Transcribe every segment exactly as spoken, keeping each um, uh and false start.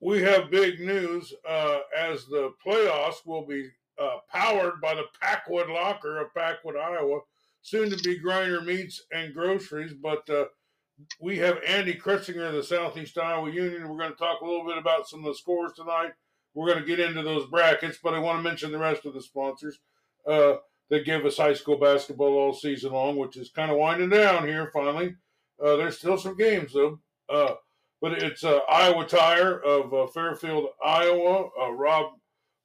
we have big news uh, as the playoffs will be uh, powered by the Packwood Locker of Packwood, Iowa, soon to be Grinnell Meats and Groceries. But uh, we have Andy Krutsinger of the Southeast Iowa Union. We're going to talk a little bit about some of the scores tonight. We're going to get into those brackets, but I want to mention the rest of the sponsors uh, that give us high school basketball all season long, which is kind of winding down here finally. Uh, there's still some games, though. Uh, but it's uh, Iowa Tire of uh, Fairfield, Iowa, uh, Rob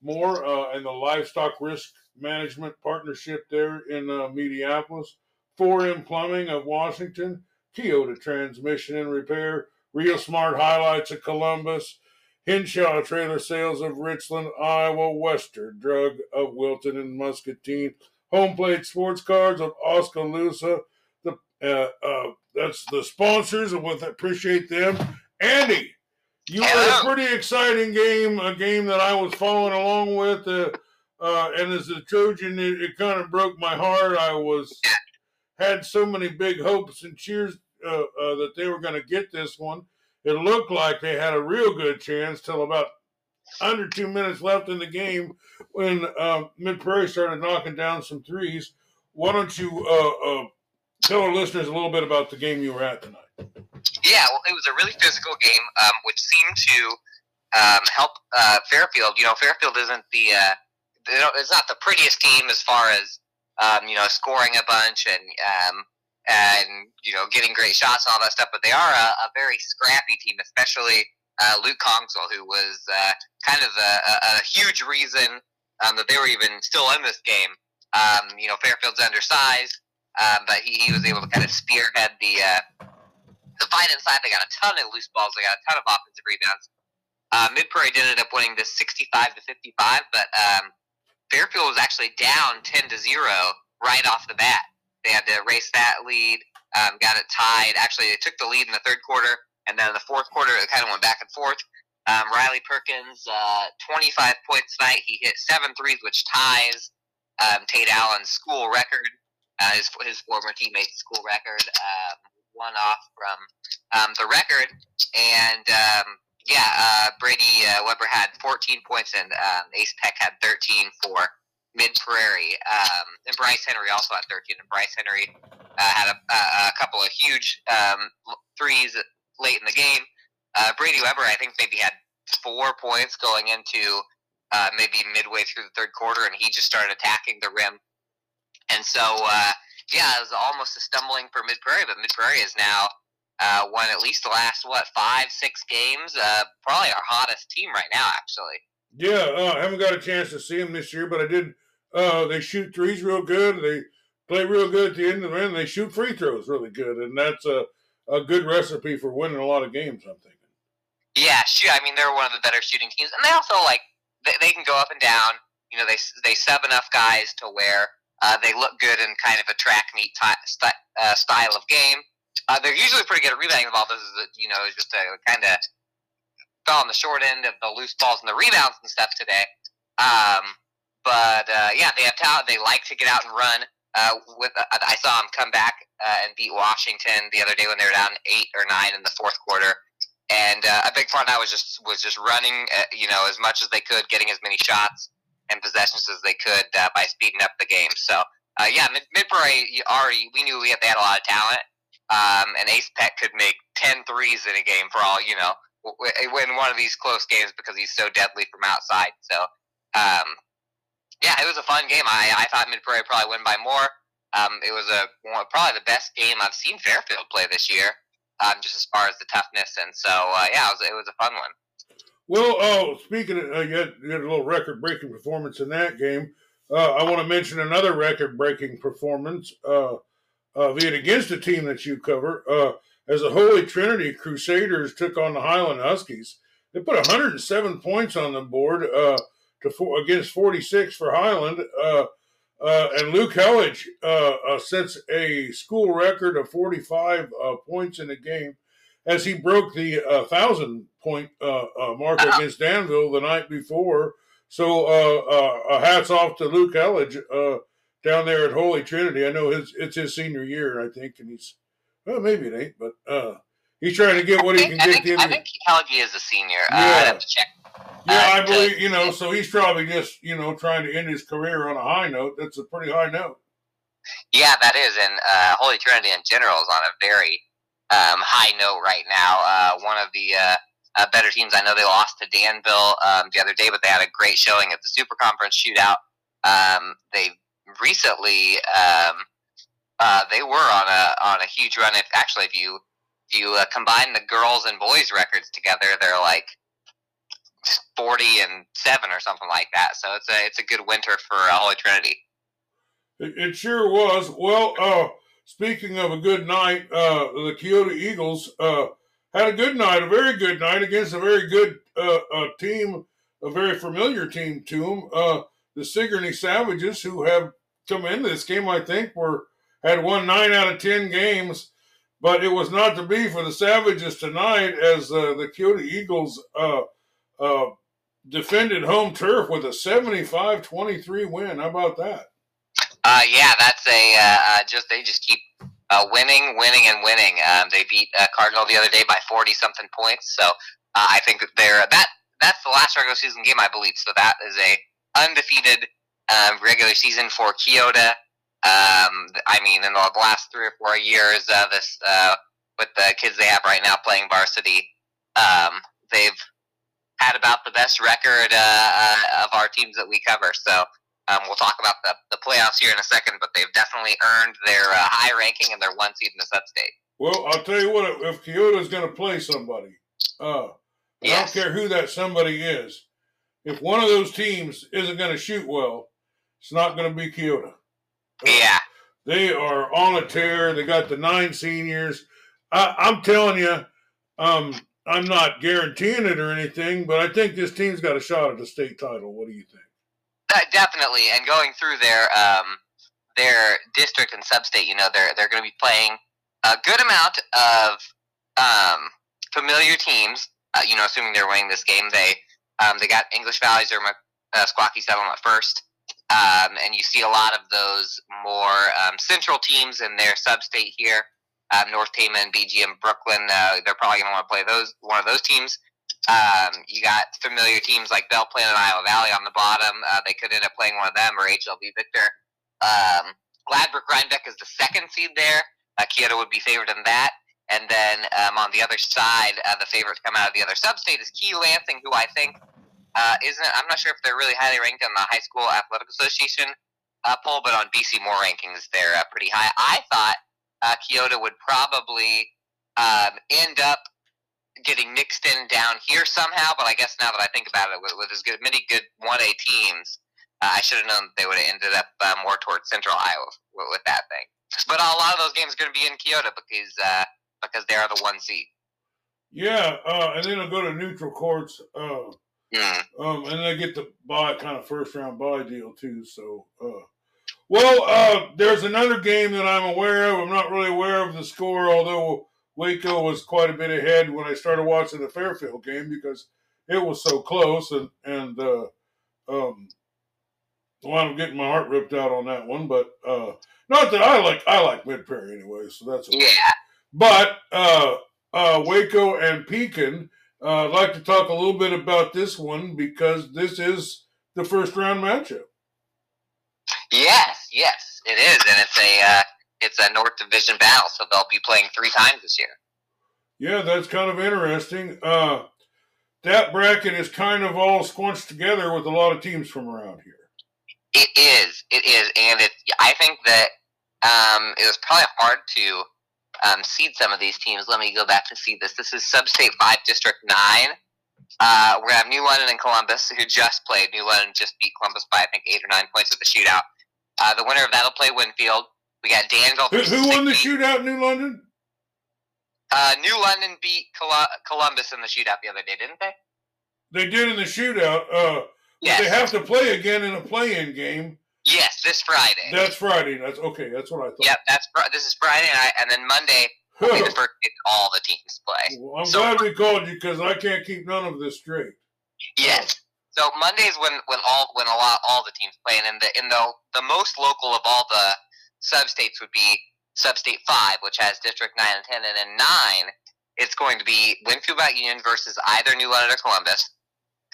Moore, uh, and the Livestock Risk Management Partnership there in uh, Mediapolis, four M Plumbing of Washington, Keota Transmission and Repair, Real Smart Highlights of Columbus, Henshaw Trailer Sales of Richland, Iowa, Western Drug of Wilton and Muscatine, Home Plate Sports Cards of Oskaloosa. The uh, uh, that's the sponsors, and with appreciate them. Andy, you had a pretty exciting game, a game that I was following along with, uh, uh, and as a Trojan, it, it kind of broke my heart. I was had so many big hopes and cheers uh, uh, that they were going to get this one. It looked like they had a real good chance till about under two minutes left in the game when uh, Mid Prairie started knocking down some threes. Why don't you uh, uh, tell our listeners a little bit about the game you were at tonight? Yeah, well, it was a really physical game, um, which seemed to um, help uh, Fairfield. You know, Fairfield isn't the uh, they don't, it's not the prettiest team as far as um, you know, scoring a bunch and. Um, and, you know, getting great shots and all that stuff, but they are a, a very scrappy team, especially uh, Luke Congswell, who was uh, kind of a, a, a huge reason um, that they were even still in this game. Um, you know, Fairfield's undersized, uh, but he, he was able to kind of spearhead the, uh, the fight inside. They got a ton of loose balls. They got a ton of offensive rebounds. Uh, Mid-Prairie did end up winning this sixty-five to fifty-five, but um, Fairfield was actually down ten to zero right off the bat. They had to erase that lead, um, got it tied. Actually, they took the lead in the third quarter, and then in the fourth quarter, it kind of went back and forth. Um, Riley Perkins, uh, twenty-five points tonight. He hit seven threes, which ties um, Tate Allen's school record, uh, his, his former teammate's school record, um, one off from um, the record. And, um, yeah, uh, Brady uh, Weber had fourteen points, and um, Ace Peck had thirteen for Mid-Prairie, um, and Bryce Henry also had thirteen, and Bryce Henry uh, had a, a couple of huge um, threes late in the game. Uh, Brady Weber, I think, maybe had four points going into uh, maybe midway through the third quarter, and he just started attacking the rim. And so, uh, yeah, it was almost a stumbling for Mid-Prairie, but Mid-Prairie is now uh, won at least the last, what, five, six games? Uh, probably our hottest team right now, actually. Yeah, uh, I haven't got a chance to see them this year, but I did. Uh, they shoot threes real good. They play real good at the end of the end. They shoot free throws really good, and that's a, a good recipe for winning a lot of games, I'm thinking. Yeah, shoot. I mean, they're one of the better shooting teams, and they also like they, they can go up and down. You know, they they sub enough guys to where uh, they look good in kind of a track meet ty- st- uh, style of game. Uh, they're usually pretty good at rebounding the ball. This is a, you know just a kind of fell on the short end of the loose balls and the rebounds and stuff today. Um, But, uh, yeah, they have talent. They like to get out and run. Uh, with uh, I saw them come back uh, and beat Washington the other day when they were down eight or nine in the fourth quarter. And uh, a big part of that was just was just running, uh, you know, as much as they could, getting as many shots and possessions as they could uh, by speeding up the game. So, uh, yeah, Mid-Prairie already we knew we had, they had a lot of talent. Um, and Ace Peck could make ten threes in a game for all, you know, win one of these close games because he's so deadly from outside. So, um, yeah, it was a fun game. I, I thought Mid-Prairie probably win by more. Um, it was a probably the best game I've seen Fairfield play this year, um, just as far as the toughness. And so, uh, yeah, it was, it was a fun one. Well, oh, speaking of, uh, you, had, you had a little record-breaking performance in that game. Uh, I want to mention another record-breaking performance, uh, uh, be it against a team that you cover. Uh, as the Holy Trinity Crusaders took on the Highland Huskies, they put one hundred seven points on the board, uh, To four, against forty-six for Highland, uh, uh, and Luke Elledge uh, uh, sets a school record of forty-five uh, points in the game as he broke the one thousand-point uh, uh, uh, mark uh-huh. against Danville the night before. So uh, uh, hats off to Luke Elledge uh, down there at Holy Trinity. I know his, it's his senior year, I think, and he's – well, maybe it ain't, but uh, He's trying to get what think, he can I get. Think, I think Calgary is a senior. Yeah. Uh, I'd have to check. Yeah, uh, I believe, to, you know, so he's probably just, you know, trying to end his career on a high note. That's a pretty high note. Yeah, that is. And uh, Holy Trinity in general is on a very um, high note right now. Uh, one of the uh, uh, better teams. I know they lost to Danville um, the other day, but they had a great showing at the Super Conference Shootout. Um, they recently, um, uh, they were on a on a huge run. If actually, if you if you uh, combine the girls and boys records together, they're like forty and seven or something like that. So it's a it's a good winter for uh, Holy Trinity. It, it sure was. Well, uh, speaking of a good night, uh, the Keota Eagles uh, had a good night, a very good night against a very good uh, a team, a very familiar team to them. Uh, the Sigourney Savages, who have come into this game, I think, were had won nine out of ten games, but it was not to be for the Savages tonight as uh, the Keota Eagles uh, uh, defended home turf with a seventy-five twenty-three win. How about that? Uh, yeah, that's a uh, just they just keep uh, winning, winning, and winning. Um, they beat uh, Cardinal the other day by forty-something points. So uh, I think that they're that that's the last regular season game, I believe. So that is a undefeated uh, regular season for Keota. Um, I mean, in the last three or four years, uh, this uh, with the kids they have right now playing varsity, um, they've had about the best record uh, of our teams that we cover. So. Um, we'll talk about the, the playoffs here in a second, but they've definitely earned their uh, high ranking and their one seed in the sub-state. Well, I'll tell you what, if Keota's going to play somebody, uh, yes. I don't care who that somebody is, if one of those teams isn't going to shoot well, it's not going to be Keota. Uh, yeah. They are on a tear. They got the nine seniors. I, I'm telling you, um, I'm not guaranteeing it or anything, but I think this team's got a shot at the state title. What do you think? Uh, definitely, and going through their um, their district and sub-state, you know, they're they're going to be playing a good amount of um, familiar teams. Uh, you know, assuming they're winning this game, they um, they got English Valleys or uh, Squawky Settlement first, um, and you see a lot of those more um, central teams in their sub-state here. Um, North Tayman, B G M, Brooklyn. Uh, they're probably going to want to play those one of those teams. Um, you got familiar teams like Belle Plaine and Iowa Valley on the bottom. Uh, they could end up playing one of them or H L V Victor. Um, Gladbrook-Rhinebeck is the second seed there. Uh, Keota would be favored in that. And then um, on the other side, uh, the favorite to come out of the other sub-state is Key Lansing, who I think uh, isn't, I'm not sure if they're really highly ranked on the High School Athletic Association uh, poll, but on B C Moore rankings, they're uh, pretty high. I thought uh, Keota would probably um, end up getting mixed in down here somehow, but I guess now that I think about it, with, with as good, many good one A teams, uh, I should have known that they would have ended up uh, more towards Central Iowa with, with that thing. But a lot of those games are going to be in Keota because uh, because they are the one seed. Yeah, uh, and then they'll go to neutral courts, uh, mm. um, and they get the buy kind of first round buy deal too. So, uh, well, uh, there's another game that I'm aware of. I'm not really aware of the score, although. Waco was quite a bit ahead when I started watching the Fairfield game because it was so close, and and uh, um, well, I'm getting my heart ripped out on that one. But uh, not that I like I like Mid Prairie anyway, so that's okay. Yeah. But uh, uh, Waco and Pekin, uh, I'd like to talk a little bit about this one because this is the first round matchup. Yes, yes, it is, and it's a. Uh... It's a North Division battle, so they'll be playing three times this year. Yeah, that's kind of interesting. Uh, that bracket is kind of all squanched together with a lot of teams from around here. It is. It is. And it, I think that um, it was probably hard to um, seed some of these teams. Let me go back to see this. This is Substate five, District nine. Uh, we're going to have New London and Columbus, who just played. New London just beat Columbus by, I think, eight or nine points at the shootout. Uh, the winner of that will play Winfield. We got Danville. Who, who won the shootout, New London? Uh, New London beat Col- Columbus in the shootout the other day, didn't they? They did in the shootout. Uh, yes. They have to play again in a play-in game. Yes, this Friday. That's Friday. That's okay. That's what I thought. Yep, that's this is Friday, and, I, and then Monday will be the first day all the teams play. Well, I'm so, glad we called you because I can't keep none of this straight. Yes. So Monday's when when all when a lot all the teams play, and in the in the the most local of all the. Substates would be Substate five, which has District nine and ten, and then nine it's going to be Winfield-Mount Union versus either New London or Columbus,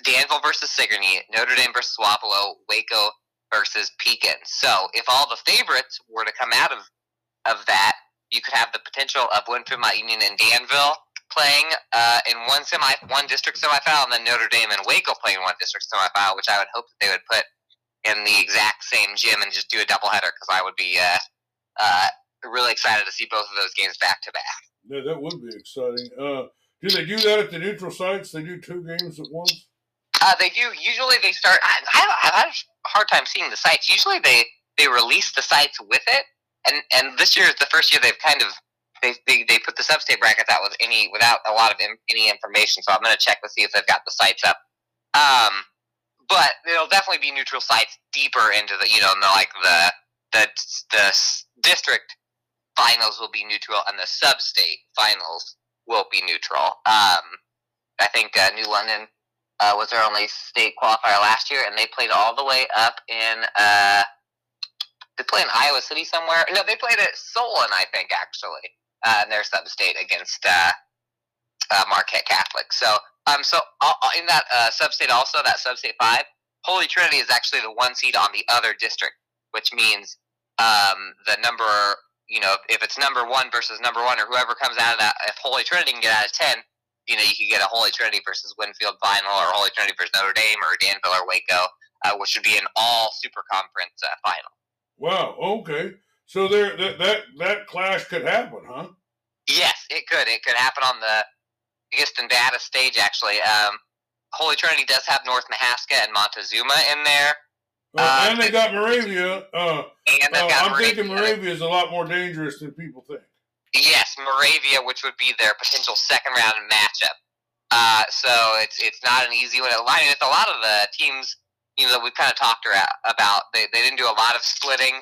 Danville versus Sigourney, Notre Dame versus Wapello, Waco versus Pekin. So if all the favorites were to come out of, of that, you could have the potential of Winfield-Mount Union and Danville playing uh, in one semi, one district semifinal, and then Notre Dame and Waco playing one district semifinal, which I would hope that they would put in the exact same gym and just do a doubleheader, because I would be uh, uh, really excited to see both of those games back to back. Yeah, that would be exciting. Uh, do they do that at the neutral sites? They do two games at once? Uh, they do. Usually they start – I've had a hard time seeing the sites. Usually they, they release the sites with it, and, and this year is the first year they've kind of – They, they they put the sub-state brackets out with any without a lot of in, any information, so I'm going to check to see if they've got the sites up. Um, but there'll definitely be neutral sites deeper into the, you know, the, like the the the district finals will be neutral, and the sub-state finals will be neutral. Um, I think uh, New London uh, was their only state qualifier last year, and they played all the way up in. Uh, they played in Iowa City somewhere. No, they played at Solon, I think, actually. Uh, and their sub-state against uh, uh, Marquette Catholic. So, um, so uh, in that uh, sub-state also, that sub-state five, Holy Trinity is actually the one seed on the other district, which means um, the number, you know, if it's number one versus number one, or whoever comes out of that, if Holy Trinity can get out of ten, you know, you could get a Holy Trinity versus Winfield final, or Holy Trinity versus Notre Dame, or Danville or Waco, uh, which would be an all-super conference uh, final. Wow, okay. So there, that, that that clash could happen, huh? Yes, it could. It could happen on the biggest and baddest stage, actually. Um, Holy Trinity does have North Mahaska and Montezuma in there. Well, uh, and they got Moravia. Uh, and they've uh, got I'm Moravia. thinking Moravia is a lot more dangerous than people think. Yes, Moravia, which would be their potential second-round matchup. Uh, so it's it's not an easy one. I mean, it's a lot of the teams, you know, that we've kind of talked about. They they didn't do a lot of splitting.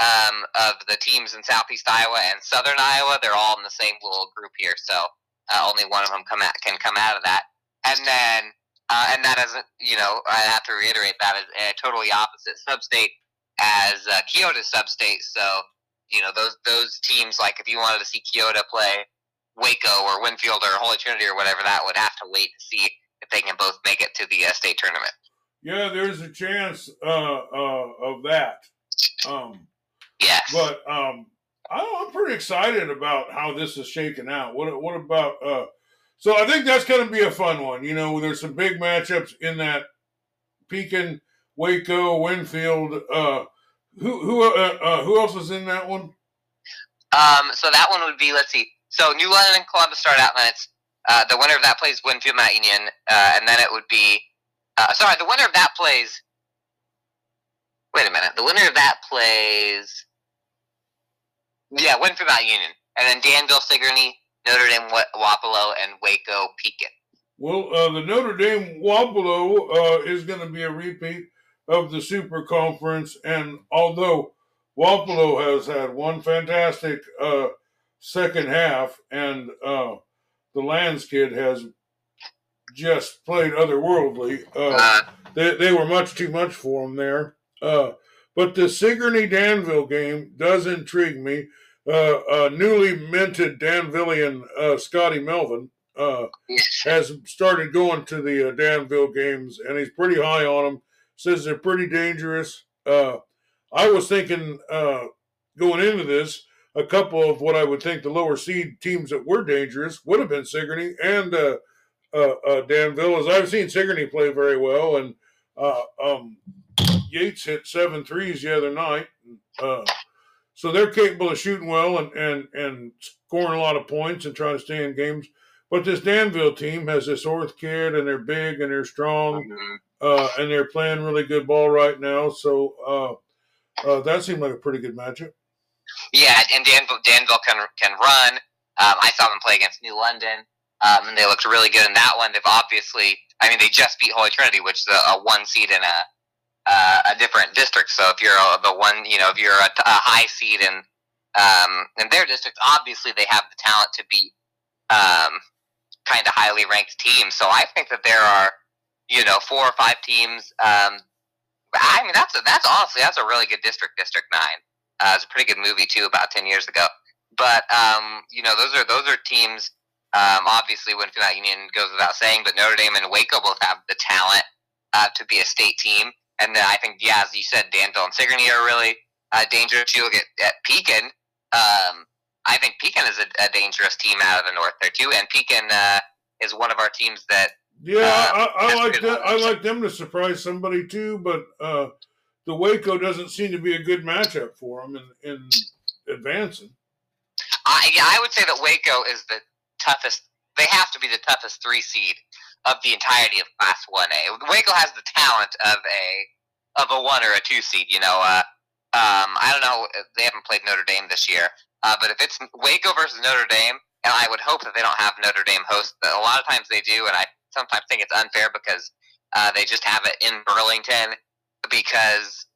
Um, of the teams in Southeast Iowa and Southern Iowa, they're all in the same little group here, so uh, only one of them come out, can come out of that. And then, uh, and that isn't, you know, I have to reiterate that is a totally opposite substate as uh, Keota's substate. So, you know, those those teams, like if you wanted to see Keota play Waco or Winfield or Holy Trinity or whatever, that would have to wait to see if they can both make it to the uh, state tournament. Yeah, there's a chance uh, uh, of that. Um, Yes. But um, I, I'm pretty excited about how this is shaking out. What what about uh, – so I think that's going to be a fun one. You know, there's some big matchups in that Pekin, Waco, Winfield. Uh, who who uh, uh, who else is in that one? Um, so that one would be – let's see. So New London and Columbus start out, and it's uh, the winner of that plays Winfield-Mount Union, uh, and then it would be uh, – sorry, the winner of that plays – wait a minute. The winner of that plays – yeah, Winfield-Mount Union. And then Danville, Sigourney, Notre Dame, Wapello, and Waco, Pekin. Well, uh, the Notre Dame Wapello uh, is going to be a repeat of the Super Conference. And although Wapello has had one fantastic uh, second half, and uh, the Lands kid has just played otherworldly, uh, uh, they, they were much too much for him there. Uh, but the Sigourney-Danville game does intrigue me. Uh, uh, newly minted Danvillian uh, Scotty Melvin uh, has started going to the uh, Danville games, and he's pretty high on them. Says they're pretty dangerous. Uh, I was thinking uh, going into this, a couple of what I would think the lower seed teams that were dangerous would have been Sigourney and uh, uh, uh, Danville, as I've seen Sigourney play very well. And uh, um, Yates hit seven threes the other night. Uh, So they're capable of shooting well and, and, and scoring a lot of points and trying to stay in games. But this Danville team has this Orth kid, and they're big and they're strong, mm-hmm. uh, and they're playing really good ball right now. So uh, uh, that seemed like a pretty good matchup. Yeah, and Danville, Danville can can run. Um, I saw them play against New London, um, and they looked really good in that one. They've obviously, I mean, they just beat Holy Trinity, which is a, a one seed in a – Uh, a different district. So if you're uh, the one, you know, if you're a, a high seed in um, in their district, obviously they have the talent to beat um, kind of highly ranked teams. So I think that there are, you know, four or five teams. Um, I mean, that's a, that's honestly that's a really good district, District Nine. Uh, it's a pretty good movie too, about ten years ago. But um, you know, those are those are teams Um, obviously, Winfield-Mount Union goes without saying, but Notre Dame and Waco both have the talent uh, to be a state team. And then I think, yeah, as you said, Danville and Sigourney are really uh, dangerous. You look at, at Pekin. Um, I think Pekin is a, a dangerous team out of the north there, too. And Pekin uh, is one of our teams that... Yeah, uh, I, I, like that. I like them to surprise somebody, too. But uh, the Waco doesn't seem to be a good matchup for them in, in advancing. I, yeah, I would say that Waco is the toughest. They have to be the toughest three seed of the entirety of Class one A. Waco has the talent of a of a one or a two seed. You know, uh, um, I don't know. They haven't played Notre Dame this year, uh, but if it's Waco versus Notre Dame, and I would hope that they don't have Notre Dame host. A lot of times they do, and I sometimes think it's unfair because uh, they just have it in Burlington because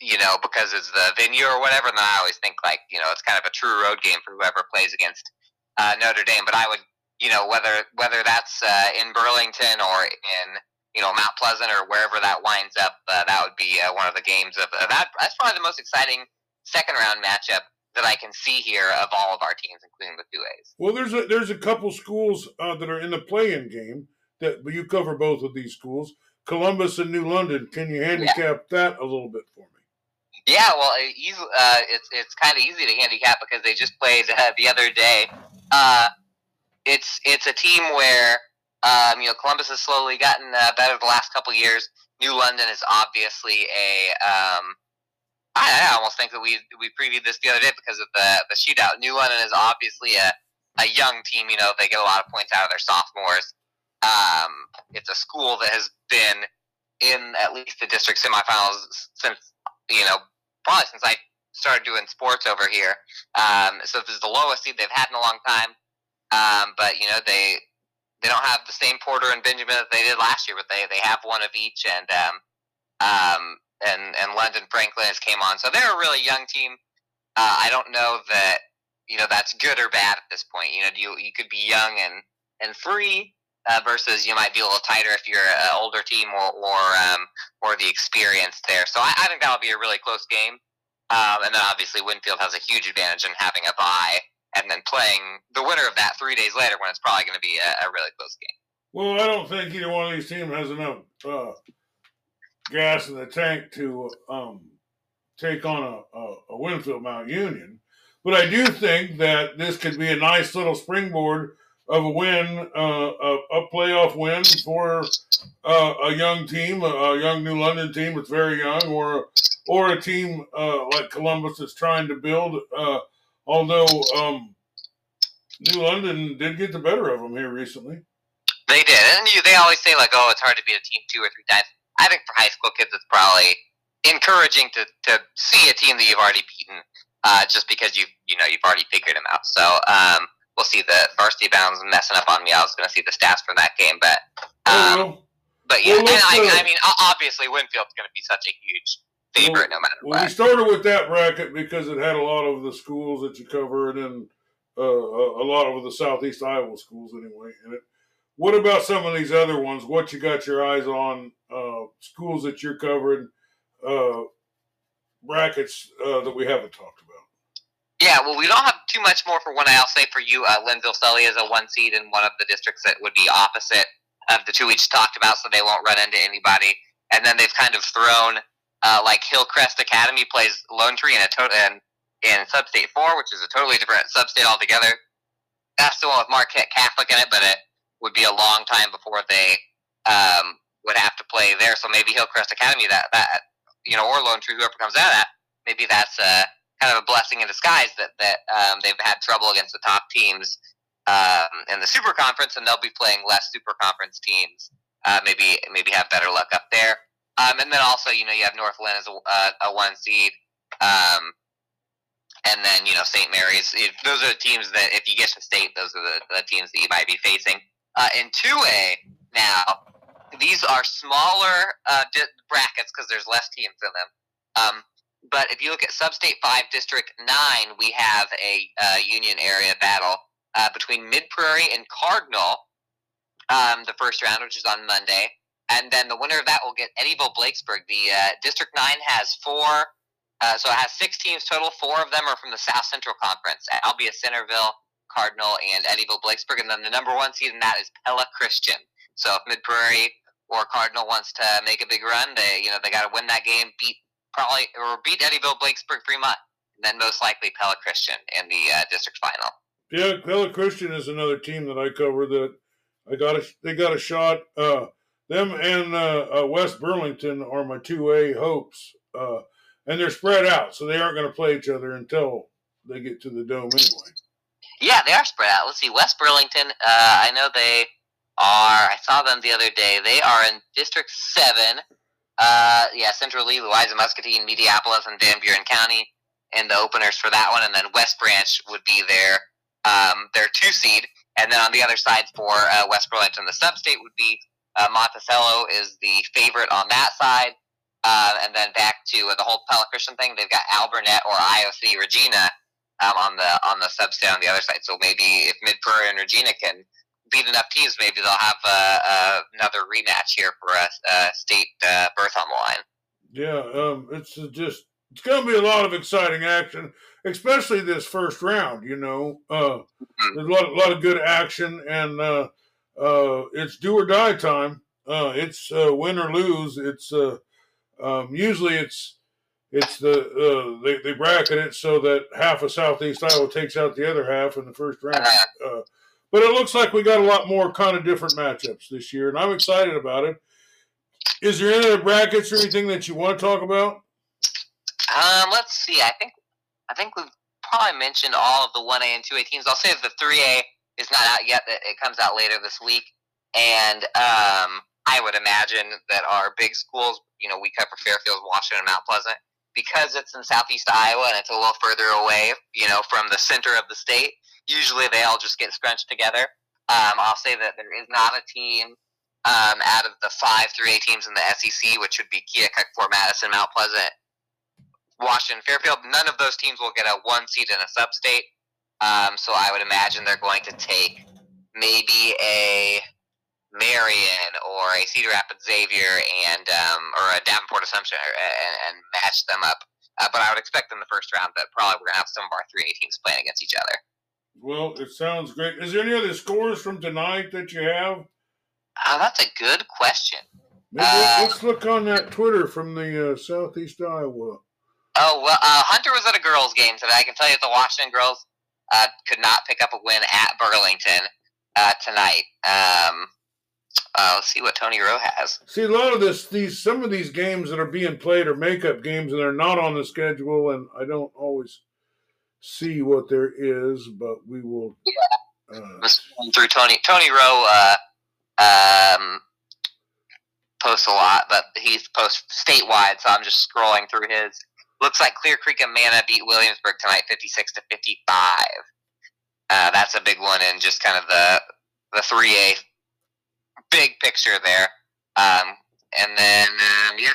you know because it's the venue or whatever. And I always think like you know it's kind of a true road game for whoever plays against uh, Notre Dame. But I would. You know, whether whether that's uh, in Burlington or in, you know, Mount Pleasant or wherever that winds up, uh, that would be uh, one of the games of uh, that. That's probably the most exciting second round matchup that I can see here of all of our teams, including the two A's. Well, there's a, there's a couple schools uh, that are in the play-in game that you cover both of these schools, Columbus and New London. Can you handicap yeah. that a little bit for me? Yeah, well, it, uh, it's it's kind of easy to handicap because they just played uh, the other day. Uh, It's it's a team where um, you know Columbus has slowly gotten uh, better the last couple of years. New London is obviously a um, I, I almost think that we we previewed this the other day because of the the shootout. New London is obviously a, a young team. You know they get a lot of points out of their sophomores. Um, it's a school that has been in at least the district semifinals since you know probably since I started doing sports over here. Um, so this is the lowest seed they've had in a long time. Um, but, you know, they they don't have the same Porter and Benjamin that they did last year, but they, they have one of each, and um, um, and, and London Franklin has came on. So they're a really young team. Uh, I don't know that, you know, that's good or bad at this point. You know, you you could be young and, and free uh, versus you might be a little tighter if you're an older team or or, um, or the experience there. So I, I think that'll be a really close game. Um, and then, obviously, Winfield has a huge advantage in having a bye. And then playing the winner of that three days later when it's probably going to be a, a really close game. Well, I don't think either one of these teams has enough uh, gas in the tank to um, take on a, a, a Winfield-Mount Union. But I do think that this could be a nice little springboard of a win, uh, a, a playoff win for uh, a young team, a, a young New London team that's very young, or, or a team uh, like Columbus that's trying to build uh, – Although um, New London did get the better of them here recently. They did. And you, they always say, like, oh, it's hard to beat a team two or three times. I think for high school kids it's probably encouraging to, to see a team that you've already beaten uh, just because you've, you know, you've already figured them out. So um, we'll see the varsity bounds messing up on me. I was going to see the stats from that game. But, um, oh, well. but yeah, well, and I, I mean, obviously Winfield's going to be such a huge – favorite, well, no matter well, what. We started with that bracket because it had a lot of the schools that you covered and uh, a lot of the Southeast Iowa schools anyway in it. What about some of these other ones? What you got your eyes on, uh, schools that you're covering, uh, brackets uh, that we haven't talked about? Yeah, well, we don't have too much more for one. I'll say for you, uh, Lindsville Sully is a one seed in one of the districts that would be opposite of the two we just talked about, so they won't run into anybody. And then they've kind of thrown... Uh, like Hillcrest Academy plays Lone Tree in a to- in, in Substate four, which is a totally different substate altogether. That's the one with Marquette Catholic in it, but it would be a long time before they um, would have to play there. So maybe Hillcrest Academy, that that you know, or Lone Tree, whoever comes out of that, maybe that's a, kind of a blessing in disguise that that um, they've had trouble against the top teams um, in the Super Conference, and they'll be playing less Super Conference teams. Uh, maybe maybe have better luck up there. Um, and then also, you know, you have North Lynn as a, uh, a one seed. Um, and then, you know, Saint Mary's. It, those are the teams that, if you get to state, those are the, the teams that you might be facing. Uh, in two A now, these are smaller uh, di- brackets because there's less teams in them. Um, but if you look at Substate five, District nine, we have a uh, union area battle uh, between Mid Prairie and Cardinal, um, the first round, which is on Monday. And then the winner of that will get Eddieville Blakesburg. The uh, District nine has four, uh, so it has six teams total. Four of them are from the South Central Conference: Albia, Centerville, Cardinal, and Eddieville Blakesburg. And then the number one seed in that is Pella Christian. So if Mid Prairie or Cardinal wants to make a big run, they you know they got to win that game, beat probably or beat Eddieville Blakesburg Fremont, and then most likely Pella Christian in the uh, district final. Yeah, Pella Christian is another team that I cover that I got a, they got a shot. Uh, them and uh, uh, West Burlington are my two A hopes, uh, and they're spread out, so they aren't going to play each other until they get to the Dome anyway. Yeah, they are spread out. Let's see, West Burlington, uh, I know they are, I saw them the other day, they are in District seven, uh, yeah, Central Lee, Louisa, Muscatine, Mediapolis, and Van Buren County, and the openers for that one, and then West Branch would be their, um, their two seed, and then on the other side for uh, West Burlington, the sub-state would be uh, Monticello is the favorite on that side, uh, and then back to uh, the whole Pella Christian thing, they've got Alburnett or I O C Regina, Um, on the on the sub-state on the other side. So maybe if Mid Prairie and Regina can beat enough teams, maybe they'll have uh, uh, another rematch here for a uh, state uh, berth on the line. Yeah, um, it's just it's going to be a lot of exciting action, especially this first round. You know, uh, mm-hmm. there's a lot, a lot of good action, and uh, uh, it's do or die time. Uh, it's uh, win or lose. It's uh, um, usually it's. It's the uh, they they bracket it so that half of Southeast Iowa takes out the other half in the first round. Uh, but it looks like we got a lot more kind of different matchups this year, and I'm excited about it. Is there any other brackets or anything that you want to talk about? Um, let's see. I think I think we've probably mentioned all of the one A and two A teams. I'll say that the three A is not out yet. It comes out later this week, and um, I would imagine that our big schools, you know, we cover Fairfield, Washington, and Mount Pleasant. Because it's in Southeast Iowa and it's a little further away, you know, from the center of the state, usually they all just get scrunched together. Um, I'll say that there is not a team um, out of the five three A teams in the S E C, which would be Keokuk, Fort Madison, Mount Pleasant, Washington, Fairfield. None of those teams will get a one seed in a sub-state. Um, so I would imagine they're going to take maybe a Marion or a Cedar Rapids Xavier and um, or a Davenport Assumption and, and match them up. Uh, but I would expect in the first round that probably we're going to have some of our three A teams playing against each other. Well, it sounds great. Is there any other scores from tonight that you have? Uh, that's a good question. Maybe, uh, let's look on that Twitter from the uh, Southeast Iowa. Oh, well, uh, Hunter was at a girls' game today. I can tell you the Washington girls uh, could not pick up a win at Burlington uh, tonight. Um Uh, let's see what Tony Rowe has. See, a lot of this, these some of these games that are being played are makeup games, and they're not on the schedule, and I don't always see what there is, but we will. Yeah. Uh, through Tony Tony Rowe uh, um, posts a lot, but he's posts statewide, so I'm just scrolling through his. Looks like Clear Creek and Amana beat Williamsburg tonight, fifty-six to fifty-five. Uh, that's a big one, and just kind of the the three A. Big picture there. Um, and then, um, yeah,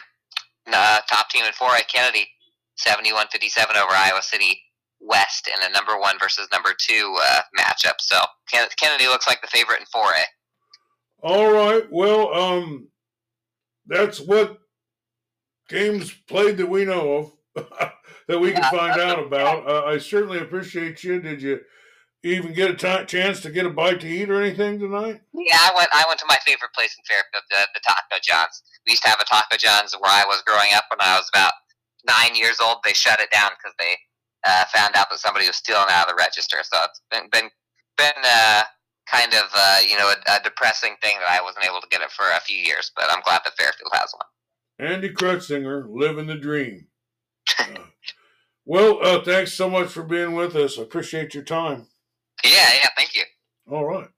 uh, top team in four A, Kennedy, seventy-one fifty-seven over Iowa City West in a number one versus number two uh, matchup. So Kennedy looks like the favorite in four A. All right. Well, um, that's what games played that we know of that we yeah, can find out about. Uh, I certainly appreciate you. Did you even get a t- chance to get a bite to eat or anything tonight? Yeah, I went I went to my favorite place in Fairfield, the, the Taco John's. We used to have a Taco John's where I was growing up when I was about nine years old. They shut it down because they uh, found out that somebody was stealing out of the register. So it's been been, been uh, kind of uh, you know a, a depressing thing that I wasn't able to get it for a few years, but I'm glad that Fairfield has one. Andy Krutsinger, living the dream. uh, well, uh, thanks so much for being with us. I appreciate your time. Yeah, yeah, thank you. All right.